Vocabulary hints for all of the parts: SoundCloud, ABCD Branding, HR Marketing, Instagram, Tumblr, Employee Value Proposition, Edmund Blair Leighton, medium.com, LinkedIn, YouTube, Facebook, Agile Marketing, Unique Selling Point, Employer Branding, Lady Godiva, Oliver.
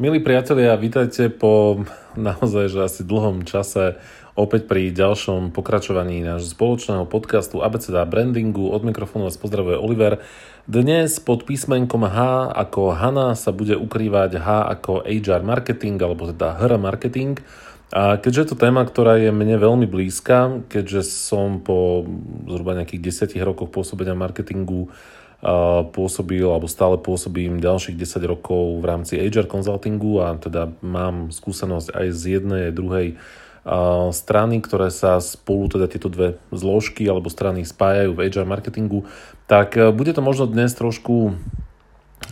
Milí priatelia, vítajte po naozaj že asi dlhom čase opäť pri ďalšom pokračovaní nášho spoločného podcastu ABCD Brandingu. Od mikrofónu vás pozdravuje Oliver. Dnes pod písmenkom H ako Hana sa bude ukrývať H ako HR Marketing alebo teda HR Marketing. A keďže je to téma, ktorá je mne veľmi blízka, keďže som po zhruba nejakých 10 rokoch pôsobenia marketingu pôsobil alebo stále pôsobím ďalších 10 rokov v rámci HR konzultingu a teda mám skúsenosť aj z jednej aj druhej strany, ktoré sa spolu teda tieto dve zložky alebo strany spájajú v HR marketingu, tak bude to možno dnes trošku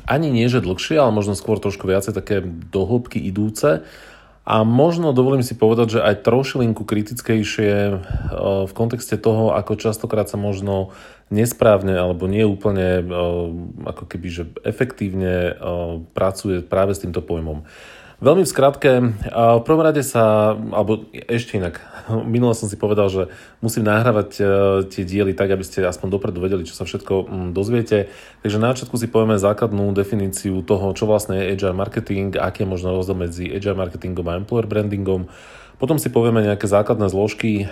ani nie že dlhšie, ale možno skôr trošku viacej také dohlbky idúce a možno dovolím si povedať, že aj trošilinku kritickejšie v kontexte toho, ako častokrát sa možno nesprávne alebo nie úplne ako keby, že efektívne pracuje práve s týmto pojmom. Veľmi v skratke, v prvom rade sa, alebo ešte inak, minule som si povedal, že musím nahrávať tie diely tak, aby ste aspoň dopredu vedeli, čo sa všetko dozviete. Takže na začiatku si povieme základnú definíciu toho, čo vlastne je HR marketing, aký je možno rozdiel medzi HR marketingom a employer brandingom. Potom si povieme nejaké základné zložky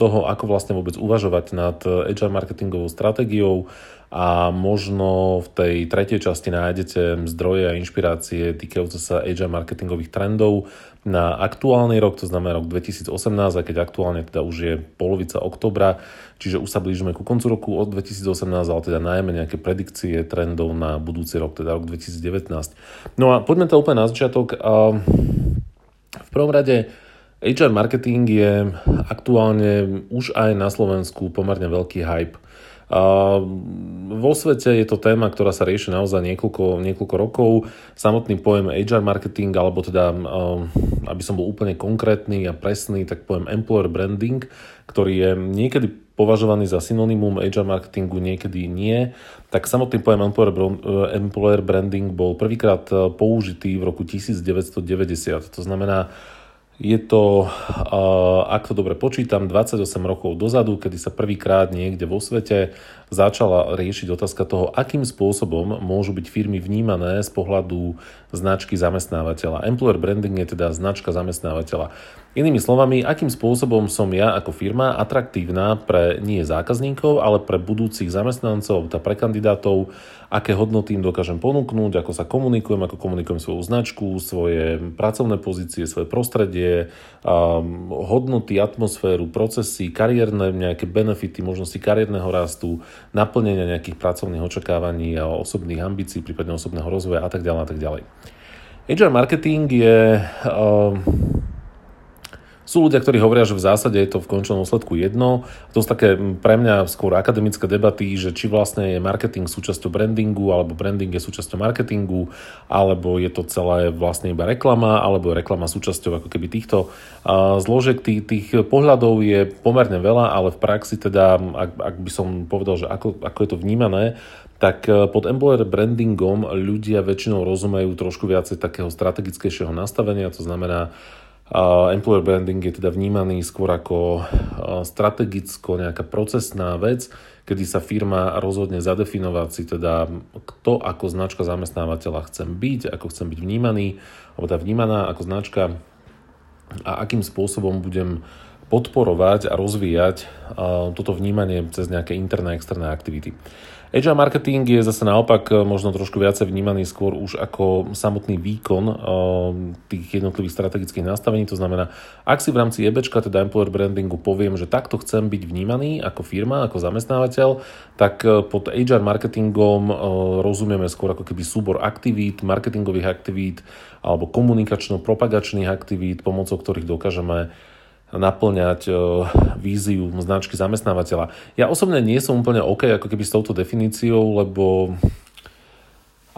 toho, ako vlastne vôbec uvažovať nad HR marketingovou stratégiou a možno v tej tretej časti nájdete zdroje a inšpirácie týkajúce sa HR marketingových trendov na aktuálny rok, to znamená rok 2018, a keď aktuálne teda už je polovica októbra, čiže už sa blížime ku koncu roku od 2018, ale teda najmä nejaké predikcie trendov na budúci rok, teda rok 2019. No a poďme to úplne na začiatok. V prvom rade HR marketing je aktuálne už aj na Slovensku pomerne veľký hype. Vo svete je to téma, ktorá sa rieši naozaj niekoľko rokov. Samotný pojem HR marketing, alebo teda, aby som bol úplne konkrétny a presný, tak pojem employer branding, ktorý je niekedy považovaný za synonymum HR marketingu, niekedy nie. Tak samotný pojem employer branding bol prvýkrát použitý v roku 1990. To znamená, je to, ak to dobre počítam, 28 rokov dozadu, kedy sa prvýkrát niekde vo svete začala riešiť otázka toho, akým spôsobom môžu byť firmy vnímané z pohľadu značky zamestnávateľa. Employer branding je teda značka zamestnávateľa. Inými slovami, akým spôsobom som ja ako firma atraktívna pre nie zákazníkov, ale pre budúcich zamestnancov, teda pre kandidátov, aké hodnoty im dokážem ponúknuť, ako komunikujem svoju značku, svoje pracovné pozície, svoje prostredie, hodnoty, atmosféru, procesy, kariérne nejaké benefity, možnosti kariérneho rastu, naplnenia nejakých pracovných očakávaní a osobných ambícií, prípadne osobného rozvoja a tak ďalej a tak ďalej. HR marketing je... Sú ľudia, ktorí hovoria, že v zásade je to v končnom dôsledku jedno. To sú také pre mňa skôr akademické debaty, že či vlastne je marketing súčasťou brandingu, alebo branding je súčasťou marketingu, alebo je to celé vlastne iba reklama, alebo je reklama súčasťou ako keby týchto zložiek. Tých pohľadov je pomerne veľa, ale v praxi teda, ak by som povedal, že ako je to vnímané, tak pod employer brandingom ľudia väčšinou rozumejú trošku viacej takého strategickejšieho nastavenia, to znamená, employer branding je teda vnímaný skôr ako strategicko nejaká procesná vec, kedy sa firma rozhodne zadefinovať si teda, kto ako značka zamestnávateľa chcem byť, ako chcem byť vnímaný, alebo tá vnímaná ako značka a akým spôsobom budem podporovať a rozvíjať toto vnímanie cez nejaké interné a externé aktivity. HR marketing je zase naopak možno trošku viacej vnímaný skôr už ako samotný výkon tých jednotlivých strategických nastavení. To znamená, ak si v rámci EBčka, teda employer brandingu, poviem, že takto chcem byť vnímaný ako firma, ako zamestnávateľ, tak pod HR marketingom rozumieme skôr ako keby súbor aktivít, marketingových aktivít alebo komunikačno-propagačných aktivít, pomocou ktorých dokážeme naplňať víziu značky zamestnávateľa. Ja osobne nie som úplne OK ako keby s touto definíciou, lebo...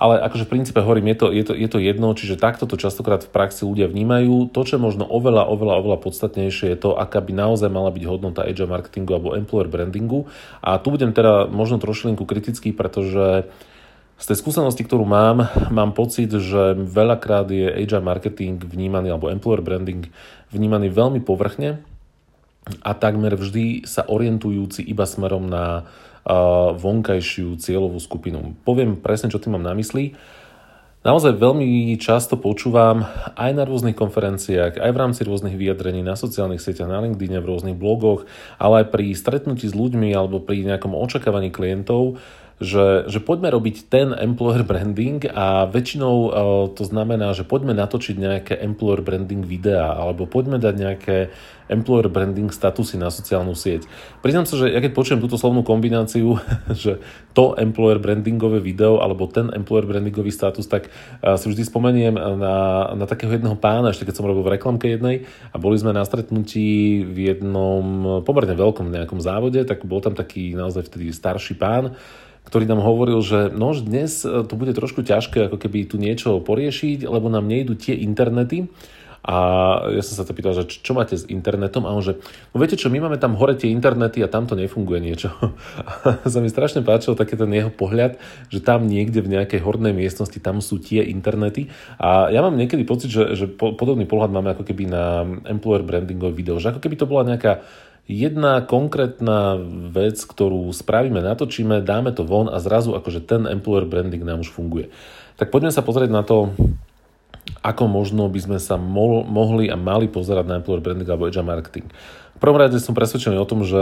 Ale akože v princípe hovorím, je to jedno, čiže takto to častokrát v praxi ľudia vnímajú. To, čo je možno oveľa podstatnejšie, je to, aká by naozaj mala byť hodnota HR marketingu alebo employer brandingu. A tu budem teda možno trošilinku kritický, pretože z tej skúsenosti, ktorú mám pocit, že veľakrát je HR marketing vnímaný, alebo employer branding vnímaný veľmi povrchne a takmer vždy sa orientujúci iba smerom na vonkajšiu cieľovú skupinu. Poviem presne, čo tým mám na mysli. Naozaj veľmi často počúvam aj na rôznych konferenciách, aj v rámci rôznych vyjadrení na sociálnych sieťach, na LinkedIne, v rôznych blogoch, ale aj pri stretnutí s ľuďmi alebo pri nejakom očakávaní klientov, že poďme robiť ten employer branding a väčšinou to znamená, že poďme natočiť nejaké employer branding videá alebo poďme dať nejaké employer branding statusy na sociálnu sieť. Priznám sa, že ja keď počujem túto slovnú kombináciu, že to employer brandingové video alebo ten employer brandingový status, tak si vždy spomeniem na takého jedného pána, ešte keď som robil v reklamke jednej a boli sme na stretnutí v jednom pomerne veľkom nejakom závode, tak bol tam taký naozaj vtedy starší pán, ktorý nám hovoril, že nož dnes to bude trošku ťažké, ako keby tu niečo poriešiť, lebo nám nejdu tie internety. A ja som sa to pýtal, že čo máte s internetom? A on že, no viete čo, my máme tam hore tie internety a tam to nefunguje niečo. A sa mi strašne páčil taký ten jeho pohľad, že tam niekde v nejakej hornej miestnosti, tam sú tie internety. A ja mám niekedy pocit, že podobný pohľad máme ako keby na employer brandingové video, že ako keby to bola nejaká jedna konkrétna vec, ktorú spravíme, natočíme, dáme to von a zrazu akože ten employer branding nám už funguje. Tak poďme sa pozrieť na to, ako možno by sme sa mohli a mali pozerať na employer branding alebo HR marketing. V prvom rade som presvedčený o tom, že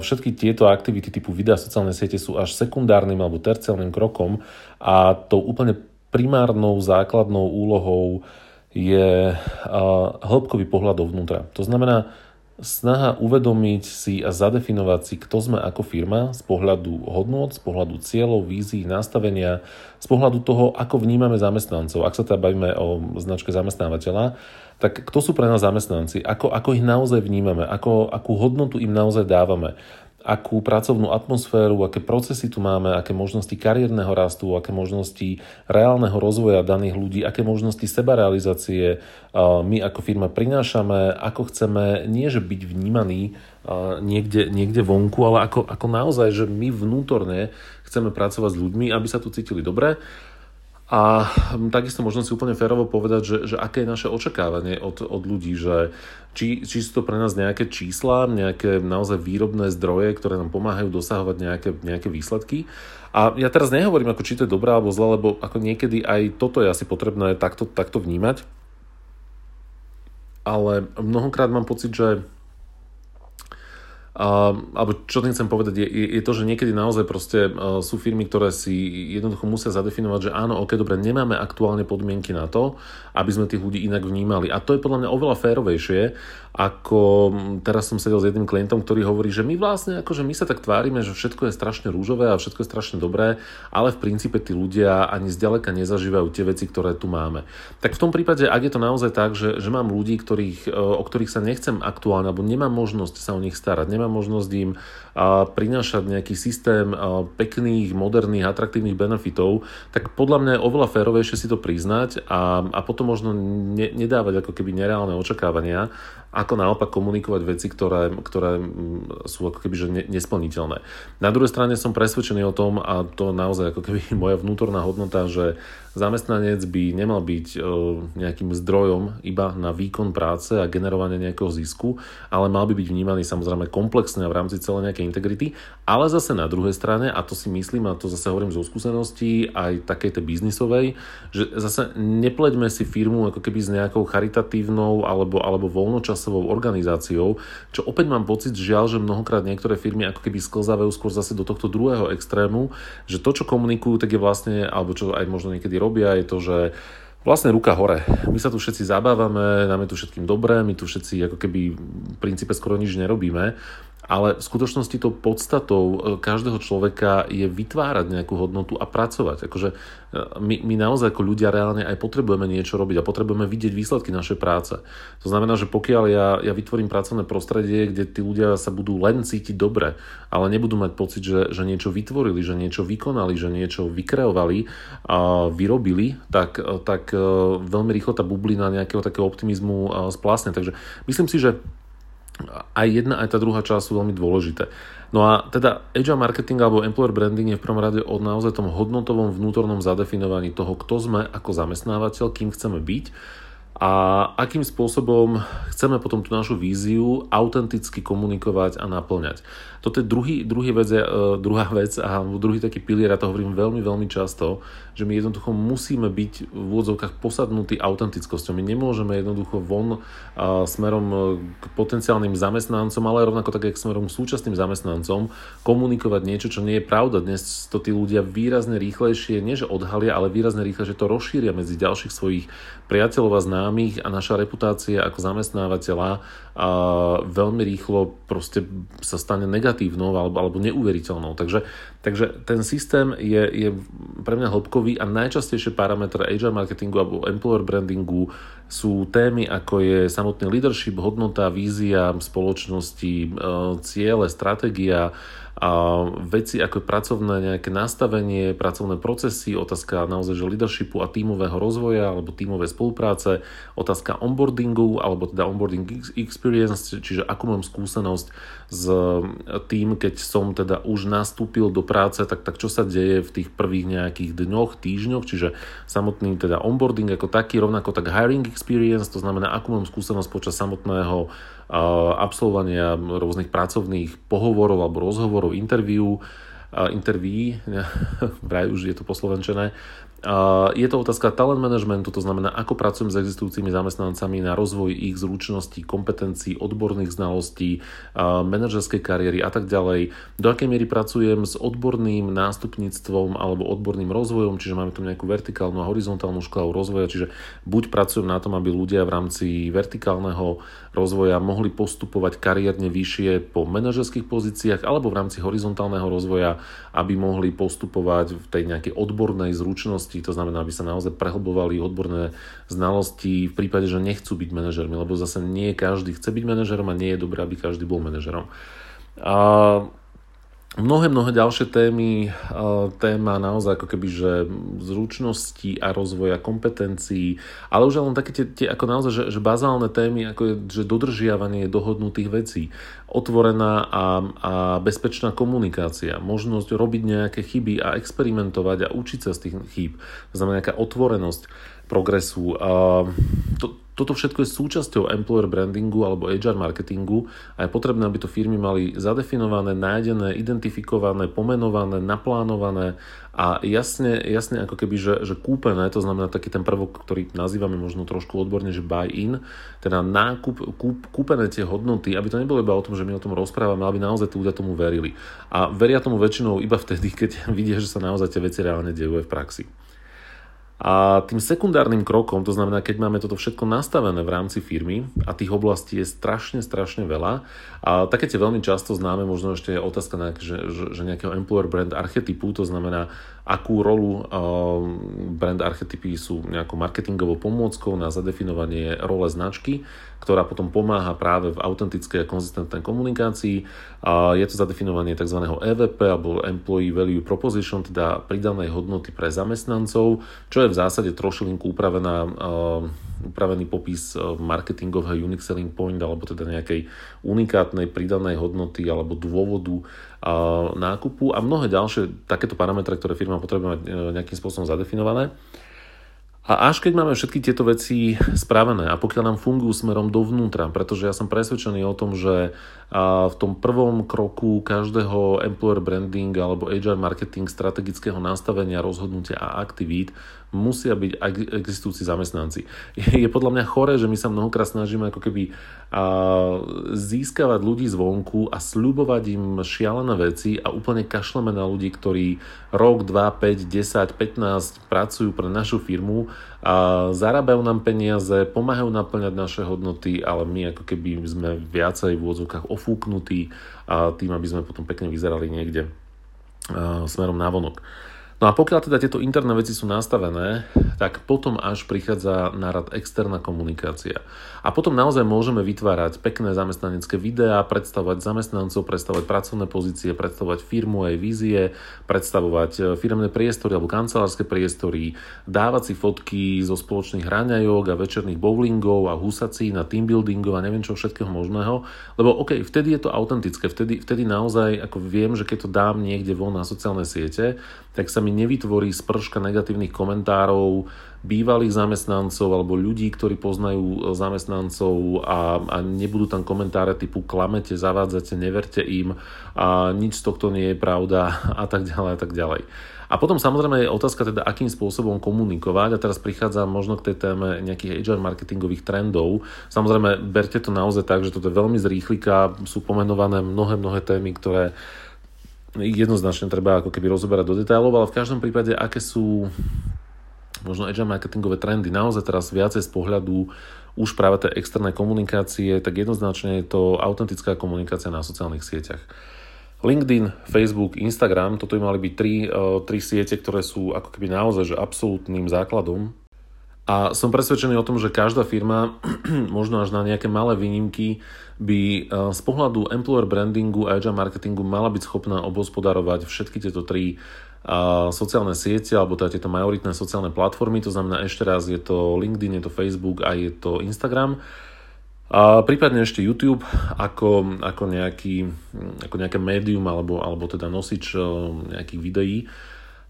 všetky tieto aktivity typu videa, sociálne siete sú až sekundárnym alebo terciálnym krokom a tou úplne primárnou základnou úlohou je hĺbkový pohľad dovnútra. To znamená, snaha uvedomiť si a zadefinovať si, kto sme ako firma z pohľadu hodnôt, z pohľadu cieľov, vízií, nastavenia, z pohľadu toho, ako vnímame zamestnancov. Ak sa teda bavíme o značke zamestnávateľa, tak kto sú pre nás zamestnanci, ako ich naozaj vnímame, akú hodnotu im naozaj dávame, akú pracovnú atmosféru, aké procesy tu máme, aké možnosti kariérneho rastu, aké možnosti reálneho rozvoja daných ľudí, aké možnosti sebarealizácie my ako firma prinášame, ako chceme nie že byť vnímaní niekde vonku, ale ako naozaj, že my vnútorne chceme pracovať s ľuďmi, aby sa tu cítili dobre. A takisto možno si úplne férovo povedať, že aké je naše očakávanie od ľudí, že či sú to pre nás nejaké čísla, nejaké naozaj výrobné zdroje, ktoré nám pomáhajú dosahovať nejaké výsledky. A ja teraz nehovorím, ako či to je dobré alebo zle, lebo ako niekedy aj toto je asi potrebné takto vnímať. Ale mnohokrát mám pocit, že alebo čo tým chcem povedať je to, že niekedy naozaj proste sú firmy, ktoré si jednoducho musia zadefinovať, že áno, ok, dobre, nemáme aktuálne podmienky na to, aby sme tých ľudí inak vnímali. A to je podľa mňa oveľa férovejšie, ako teraz som sedel s jedným klientom, ktorý hovorí, že my vlastne akože my sa tak tvárime, že všetko je strašne rúžové a všetko je strašne dobré, ale v princípe tí ľudia ani zďaleka nezažívajú tie veci, ktoré tu máme. Tak v tom prípade, ak je to naozaj tak, že mám ľudí, o ktorých sa nechcem aktuálne, alebo nemám možnosť sa o nich starať, možnosť im prinášať nejaký systém pekných, moderných, atraktívnych benefitov, tak podľa mňa je oveľa férovejšie si to priznať a potom možno nedávať ako keby nereálne očakávania, ako naopak komunikovať veci, ktoré sú ako keby že nesplniteľné. Na druhej strane som presvedčený o tom, a to naozaj ako keby moja vnútorná hodnota, že zamestnanec by nemal byť nejakým zdrojom iba na výkon práce a generovanie nejakého zisku, ale mal by byť vnímaný samozrejme komplexne v rámci celé nejakej integrity, ale zase na druhej strane, a to si myslím, a to zase hovorím zo skúseností aj takej tej biznisovej, že zase nepleďme si firmu ako keby s nejakou charitatívnou alebo voľnočasovou organizáciou, čo opäť mám pocit, žiaľ, že mnohokrát niektoré firmy ako keby sklzávajú skôr zase do tohto druhého extrému, že to, čo komunikujú, tak je vlastne, alebo čo aj možno niekedy je to, že vlastne ruka hore. My sa tu všetci zabávame, nám je tu všetkým dobré, my tu všetci ako keby v princípe skoro nič nerobíme, ale v skutočnosti tou podstatou každého človeka je vytvárať nejakú hodnotu a pracovať. Akože my naozaj ako ľudia reálne aj potrebujeme niečo robiť a potrebujeme vidieť výsledky našej práce. To znamená, že pokiaľ ja vytvorím pracovné prostredie, kde tí ľudia sa budú len cítiť dobre, ale nebudú mať pocit, že niečo vytvorili, že niečo vykonali, že niečo vykreovali a vyrobili, tak veľmi rýchlo tá bublina nejakého takého optimizmu splasne. Takže myslím si, že aj jedna, aj tá druhá časť sú veľmi dôležité. No a teda agile marketing alebo employer branding je v prvom rade o naozaj tom hodnotovom vnútornom zadefinovaní toho, kto sme ako zamestnávateľ, kým chceme byť a akým spôsobom chceme potom tú našu víziu autenticky komunikovať a naplňať. Toto je druhá vec a druhý taký pilier, a to hovorím veľmi, veľmi často, že my jednoducho musíme byť v úvodzovkách posadnutí autentickosťou. My nemôžeme jednoducho von smerom k potenciálnym zamestnancom, ale rovnako tak, jak smerom k súčasným zamestnancom komunikovať niečo, čo nie je pravda. Dnes to tí ľudia výrazne rýchlejšie, nie že odhalia, ale výrazne rýchlejšie to rozšíria medzi ďalších svojich priateľov a známych a naša reputácia ako zamestnávateľa veľmi rýchlo proste sa stane negatívnou alebo neuveriteľnou. Takže ten systém je pre mňa hĺbkový a najčastejšie parametre HR marketingu alebo employer brandingu sú témy, ako je samotný leadership, hodnota, vízia spoločnosti, ciele, stratégia, a veci ako pracovné nejaké nastavenie, pracovné procesy, otázka naozaj že leadershipu a tímového rozvoja alebo tímovej spolupráce, otázka onboardingu alebo teda onboarding experience, čiže akú mám skúsenosť s tým, keď som teda už nastúpil do práce, tak čo sa deje v tých prvých nejakých dňoch, týždňoch, čiže samotný teda onboarding ako taký, rovnako tak hiring experience, to znamená akú mám skúsenosť počas samotného absolvovania rôznych pracovných pohovorov alebo rozhovorov, intervií, vraj už je to poslovenčené. Je to otázka talent managementu, to znamená, ako pracujem s existujúcimi zamestnancami na rozvoj ich zručností, kompetencií, odborných znalostí, manažerskej kariéry a tak ďalej. Do akej miery pracujem s odborným nástupníctvom alebo odborným rozvojom, čiže máme tu nejakú vertikálnu a horizontálnu škálu rozvoja, čiže buď pracujem na tom, aby ľudia v rámci vertikálneho rozvoja mohli postupovať kariérne vyššie po manažerských pozíciách, alebo v rámci horizontálneho rozvoja, aby mohli postupovať v tej nejakej odbornej zručnosti, to znamená, aby sa naozaj prehlbovali odborné znalosti v prípade, že nechcú byť manažermi, lebo zase nie každý chce byť manažerom a nie je dobré, aby každý bol manažerom. Mnohé ďalšie témy, téma naozaj ako keby, že zručnosti a rozvoja kompetencií, ale už len také tie ako naozaj, že bazálne témy, ako je, že dodržiavanie dohodnutých vecí, otvorená a bezpečná komunikácia, možnosť robiť nejaké chyby a experimentovať a učiť sa z tých chýb, to znamená nejaká otvorenosť progresu. Toto všetko je súčasťou employer brandingu alebo HR marketingu a je potrebné, aby to firmy mali zadefinované, nájdené, identifikované, pomenované, naplánované a jasne ako keby, že kúpené, to znamená taký ten prvok, ktorý nazývame možno trošku odborne, že buy-in, teda nákup, kúpené tie hodnoty, aby to nebolo iba o tom, že my o tom rozprávame, aby naozaj tí ľudia tomu verili. A veria tomu väčšinou iba vtedy, keď vidia, že sa naozaj tie veci reálne dejú aj v praxi. A tým sekundárnym krokom, to znamená, keď máme toto všetko nastavené v rámci firmy a tých oblastí je strašne veľa a také tie veľmi často známe, možno ešte je otázka že nejakého employer brand archetypu, to znamená, akú rolu brand archetypy sú nejakou marketingovou pomôckou na zadefinovanie role značky, ktorá potom pomáha práve v autentickej a konzistentnej komunikácii. Je to zadefinovanie tzv. EVP alebo Employee Value Proposition, teda pridanej hodnoty pre zamestnancov, čo je v zásade trošilinku upravený popis marketingového Unique Selling Point alebo teda nejakej unikátnej pridanej hodnoty alebo dôvodu nákupu a mnohé ďalšie takéto parametre, ktoré firma potrebuje mať nejakým spôsobom zadefinované. A až keď máme všetky tieto veci spravené a pokiaľ nám fungujú smerom dovnútra, pretože ja som presvedčený o tom, že v tom prvom kroku každého employer branding alebo HR marketing strategického nastavenia, rozhodnutia a aktivít musia byť existujúci zamestnanci. Je podľa mňa chore, že my sa mnohokrát snažíme ako keby získavať ľudí zvonku a sľubovať im šialené veci a úplne kašleme na ľudí, ktorí rok, 2, 5, 10, 15 pracujú pre našu firmu a zarábajú nám peniaze, pomáhajú naplňať naše hodnoty, ale my ako keby sme viacej v odzvukách ofúknutí a tým, aby sme potom pekne vyzerali niekde smerom navonok. No a pokiaľ teda tieto interné veci sú nastavené, tak potom až prichádza na rad externá komunikácia. A potom naozaj môžeme vytvárať pekné zamestnanecké videá, predstavovať zamestnancov, predstavovať pracovné pozície, predstavovať firmu, jej vízie, predstavovať firemné priestory alebo kancelárske priestory, dávať si fotky zo spoločných hraňajok a večerných bowlingov a husacín a teambuildingov a neviem čo všetkého možného. Lebo okej, vtedy je to autentické, vtedy naozaj ako viem, že keď to dám niekde von na sociálne siete, tak sa mi nevytvorí sprška negatívnych komentárov bývalých zamestnancov alebo ľudí, ktorí poznajú zamestnancov a nebudú tam komentáre typu klamete, zavádzate, neverte im a nič z tohto nie je pravda a tak ďalej a tak ďalej. A potom samozrejme je otázka teda, akým spôsobom komunikovať a teraz prichádza možno k tej téme nejakých HR marketingových trendov. Samozrejme, berte to naozaj tak, že toto je veľmi zrýchlika, sú pomenované mnohé témy, ktoré jednoznačne treba ako keby rozoberať do detailov, ale v každom prípade, aké sú možno agile marketingové trendy. Naozaj teraz viacej z pohľadu už práve tej externej komunikácie, tak jednoznačne je to autentická komunikácia na sociálnych sieťach. LinkedIn, Facebook, Instagram, toto by mali byť tri siete, ktoré sú ako keby naozaj že absolútnym základom. A som presvedčený o tom, že každá firma, možno až na nejaké malé výnimky, by z pohľadu employer brandingu a agile marketingu mala byť schopná obhospodarovať všetky tieto tri sociálne siete, alebo teda tieto majoritné sociálne platformy, to znamená ešte raz je to LinkedIn, je to Facebook a je to Instagram. A prípadne ešte YouTube ako nejaké médium alebo teda nosič nejakých videí.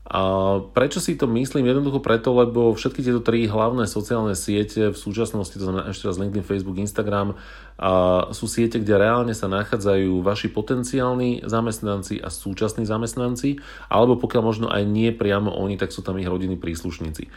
A prečo si to myslím? Jednoducho preto, lebo všetky tieto tri hlavné sociálne siete v súčasnosti, to znamená ešte raz LinkedIn, Facebook, Instagram, sú siete, kde reálne sa nachádzajú vaši potenciálni zamestnanci a súčasní zamestnanci, alebo pokiaľ možno aj nie priamo oni, tak sú tam ich rodinní príslušníci.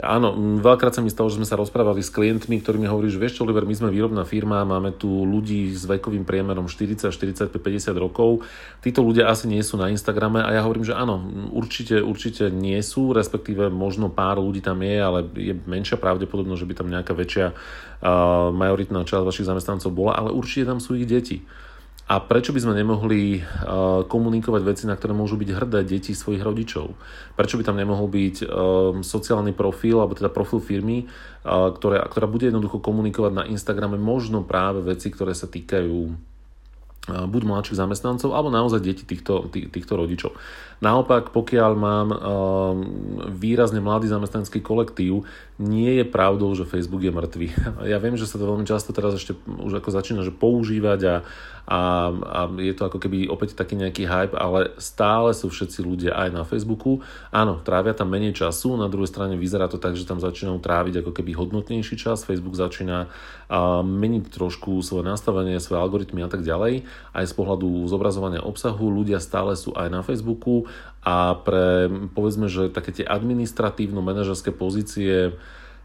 Áno, veľakrát sa mi stalo, že sme sa rozprávali s klientmi, ktorí mi hovorili, že vieš čo, Oliver, my sme výrobná firma, máme tu ľudí s vekovým priemerom 40, 45, 50 rokov. Títo ľudia asi nie sú na Instagrame a ja hovorím, že áno, určite nie sú, respektíve možno pár ľudí tam je, ale je menšia pravdepodobnosť, že by tam nejaká väčšia majoritná časť vašich zamestnancov bola, ale určite tam sú ich deti. A prečo by sme nemohli komunikovať veci, na ktoré môžu byť hrdé deti svojich rodičov? Prečo by tam nemohol byť sociálny profil, alebo teda profil firmy, ktorá bude jednoducho komunikovať na Instagrame možno práve veci, ktoré sa týkajú buď mladších zamestnancov, alebo naozaj deti týchto rodičov. Naopak, pokiaľ mám výrazne mladý zamestnanecký kolektív, nie je pravdou, že Facebook je mŕtvý. Ja viem, že sa to veľmi často teraz ešte už ako začína že používať a je to ako keby opäť taký nejaký hype, ale stále sú všetci ľudia aj na Facebooku. Áno, trávia tam menej času, na druhej strane vyzerá to tak, že tam začínajú tráviť ako keby hodnotnejší čas, Facebook začína meniť trošku svoje nastavenie, svoje algoritmy a tak ďalej. Aj z pohľadu zobrazovania obsahu ľudia stále sú aj na Facebooku a pre povedzme, že také tie administratívno-manažerské pozície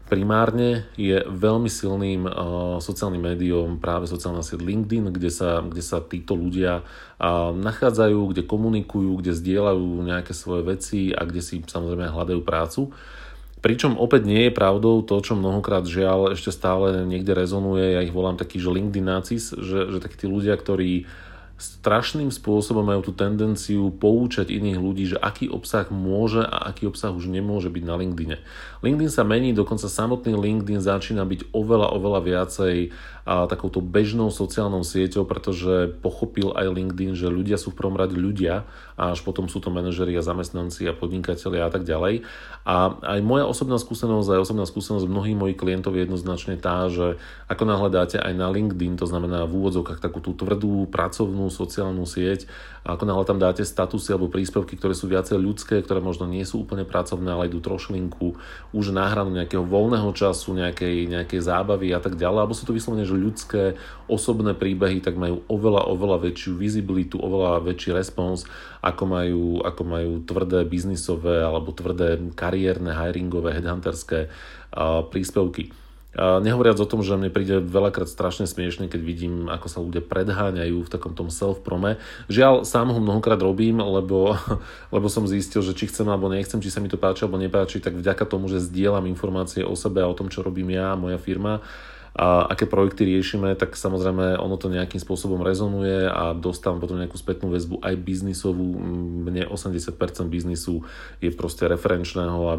primárne je veľmi silným sociálnym médiom práve sociálna sieť LinkedIn, kde sa títo ľudia nachádzajú, kde komunikujú, kde zdieľajú nejaké svoje veci a kde si samozrejme hľadajú prácu. Pričom opäť nie je pravdou to, čo mnohokrát žiaľ ešte stále niekde rezonuje, ja ich volám takí, že LinkedInácis, že takí tí ľudia, ktorí strašným spôsobom majú tú tendenciu poučať iných ľudí, že aký obsah môže a aký obsah už nemôže byť na LinkedIne. LinkedIn sa mení, dokonca samotný LinkedIn začína byť oveľa viacej takouto bežnou sociálnou sieťou, pretože pochopil aj LinkedIn, že ľudia sú v prvom rade ľudia a až potom sú to manažeri a zamestnanci a podnikatelia a tak ďalej. A aj moja osobná skúsenosť, mnohých mojich klientov je jednoznačne tá, že ako náhle dáte aj na LinkedIn, to znamená v úvodzovkách takú tú tvrdú pracovnú sociálnu sieť a ako náhle tam dáte statusy alebo príspevky, ktoré sú viacej ľudské, ktoré možno nie sú úplne pracovné, ale idú trošlinku už na hranu nejakého voľného času, nejakej zábavy a tak ďalej, alebo sú to vyslovene, že ľudské osobné príbehy tak majú oveľa väčšiu visibilitu, oveľa väčší respons, ako majú tvrdé biznisové alebo tvrdé kariérne, hiringové, headhunterské príspevky. Nehovoriac o tom, že mne príde veľakrát strašne smiešne, keď vidím, ako sa ľudia predháňajú v takom tom self-prome. Žiaľ, sám ho mnohokrát robím, lebo som zistil, že či chcem alebo nechcem, či sa mi to páči alebo nepáči, tak vďaka tomu, že zdieľam informácie o sebe a o tom, čo robím ja a moja firma a aké projekty riešime, tak samozrejme ono to nejakým spôsobom rezonuje a dostávam potom nejakú spätnú väzbu aj biznisovú. Mne 80% biznisu je proste referenčného a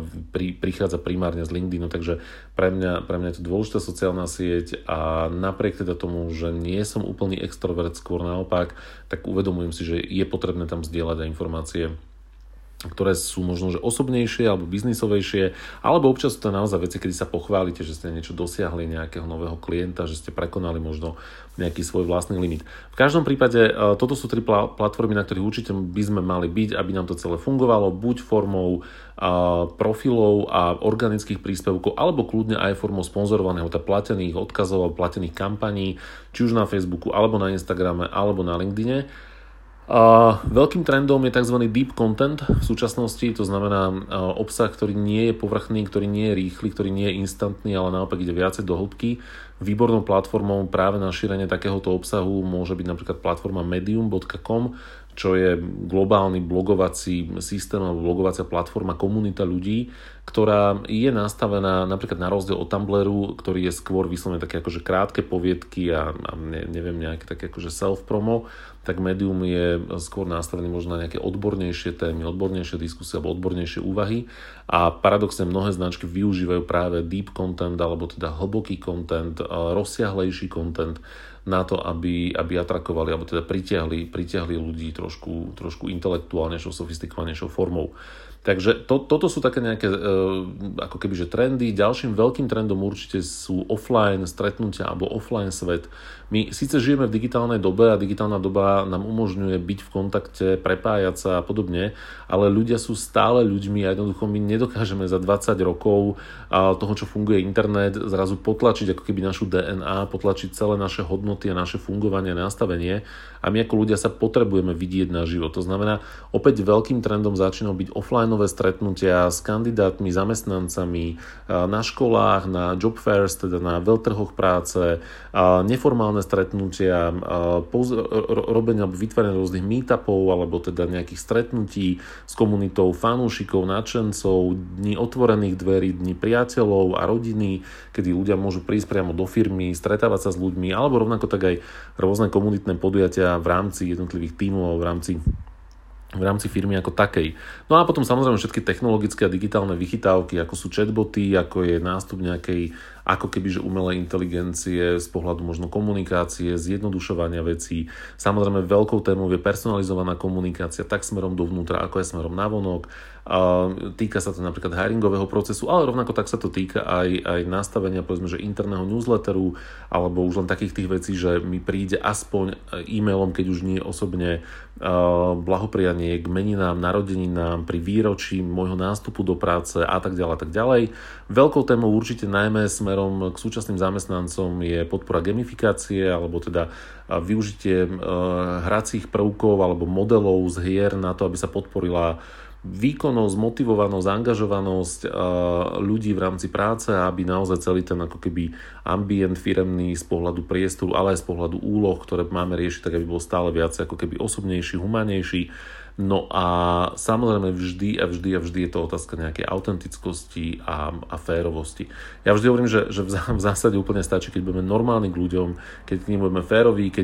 prichádza primárne z LinkedInu, takže pre mňa je to dôležitá sociálna sieť a napriek teda tomu, že nie som úplný extrovert, skôr naopak, tak uvedomujem si, že je potrebné tam zdieľať aj informácie ktoré sú možno že osobnejšie alebo biznisovejšie, alebo občas to je naozaj veci, kedy sa pochválite, že ste niečo dosiahli, nejakého nového klienta, že ste prekonali možno nejaký svoj vlastný limit. V každom prípade toto sú tri platformy, na ktorých určite by sme mali byť, aby nám to celé fungovalo, buď formou profilov a organických príspevkov, alebo kľudne aj formou sponzorovaného, teda platených odkazov alebo platených kampaní, či už na Facebooku, alebo na Instagrame, alebo na LinkedIne. Veľkým trendom je tzv. Deep content v súčasnosti, to znamená obsah, ktorý nie je povrchný, ktorý nie je rýchly, ktorý nie je instantný, ale naopak ide viacej do hĺbky. Výbornou platformou práve na šírenie takéhoto obsahu môže byť napríklad platforma medium.com, čo je globálny blogovací systém alebo blogovacia platforma, komunita ľudí, ktorá je nastavená napríklad na rozdiel od Tumbleru, ktorý je skôr vyslovene také akože krátke poviedky a neviem, nejaké také akože self-promo, tak Medium je skôr nastavený možno na nejaké odbornejšie témy, odbornejšie diskusie alebo odbornejšie úvahy a paradoxne mnohé značky využívajú práve deep content alebo teda hlboký content, rozsiahlejší content na to, aby atrakovali alebo teda pritiahli ľudí trošku intelektuálnejšou, sofistikovanejšou formou. Takže toto sú také nejaké ako keby že trendy. Ďalším veľkým trendom určite sú offline stretnutia alebo offline svet. My síce žijeme v digitálnej dobe a digitálna doba nám umožňuje byť v kontakte, prepájať sa a podobne, ale ľudia sú stále ľuďmi a jednoducho my nedokážeme za 20 rokov toho, čo funguje internet, zrazu potlačiť ako keby našu DNA, potlačiť celé naše hodnoty a naše fungovanie a nastavenie a my ako ľudia sa potrebujeme vidieť na život. To znamená, opäť veľkým trendom začína byť offline nové stretnutia s kandidátmi, zamestnancami, na školách, na job fairs, teda na veľtrhoch práce, neformálne stretnutia, robenia alebo vytvárania rôznych meetupov alebo teda nejakých stretnutí s komunitou fanúšikov, nadšencov, dní otvorených dverí, dní priateľov a rodiny, kedy ľudia môžu prísť priamo do firmy, stretávať sa s ľuďmi alebo rovnako tak aj rôzne komunitné podujatia v rámci jednotlivých tímov, v rámci firmy ako takej. No a potom samozrejme všetky technologické a digitálne vychytávky, ako sú chatboty, ako je nástup nejakej ako kebyže umelej inteligencie z pohľadu možno komunikácie, zjednodušovania vecí. Samozrejme veľkou témou je personalizovaná komunikácia tak smerom dovnútra, ako aj smerom navonok. Týka sa to napríklad hiringového procesu, ale rovnako tak sa to týka aj nastavenia povedzme, že interného newsletteru alebo už len takých tých vecí, že mi príde aspoň e-mailom, keď už nie osobne, blahoprianie k meninám, narodeninám, pri výročí môjho nástupu do práce a tak ďalej, tak ďalej. Veľkou témou určite najmä smerom k súčasným zamestnancom je podpora gamifikácie alebo teda využitie hracích prvkov alebo modelov z hier na to, aby sa podporila výkonnosť, motivovanosť, angažovanosť ľudí v rámci práce, aby naozaj celý ten ako keby ambient firemný z pohľadu priestoru, ale aj z pohľadu úloh, ktoré máme riešiť, tak aby bol stále viac ako keby osobnejší, humanejší. No a samozrejme vždy je to otázka nejakej autentickosti a férovosti. Ja vždy hovorím, že v zásade úplne stačí, keď budeme normálni k ľuďom, keď k nim budeme féroví, keď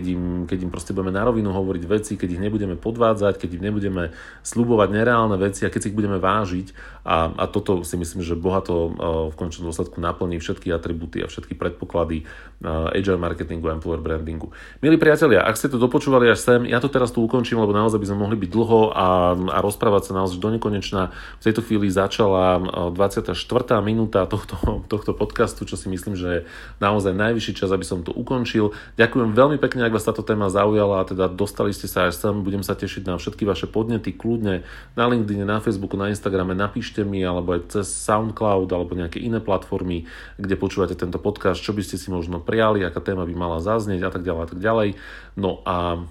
im proste budeme na rovinu hovoriť veci, keď ich nebudeme podvádzať, keď im nebudeme sľubovať nereálne veci a keď si ich budeme vážiť a toto si myslím, že bohato v končnom dôsledku naplní všetky atribúty a všetky predpoklady HR marketingu a employer brandingu. Milí priatelia, ak ste to dopočúvali až sem, ja to teraz tu ukončím, lebo naozaj by sme mohli byť dlho a rozprávať sa naozaj do nekonečna. V tejto chvíli začala 24. minúta tohto podcastu, čo si myslím, že je naozaj najvyšší čas, aby som to ukončil. Ďakujem veľmi pekne, ak vás táto téma zaujala, teda dostali ste sa až sem, budem sa tešiť na všetky vaše podnety, kľudne na LinkedIn, na Facebooku, na Instagrame, napíšte mi alebo aj cez SoundCloud alebo nejaké iné platformy, kde počúvate tento podcast, čo by ste si možno prijali, aká téma by mala zaznieť a tak ďalej. No a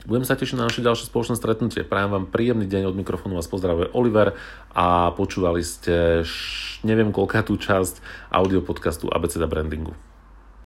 budem sa tešiť na naše ďalšie spoločné stretnutie. Prajem vám príjemný deň, od mikrofónu vás pozdravuje Oliver a počúvali ste neviem koľká tú časť audio podcastu ABCD Brandingu.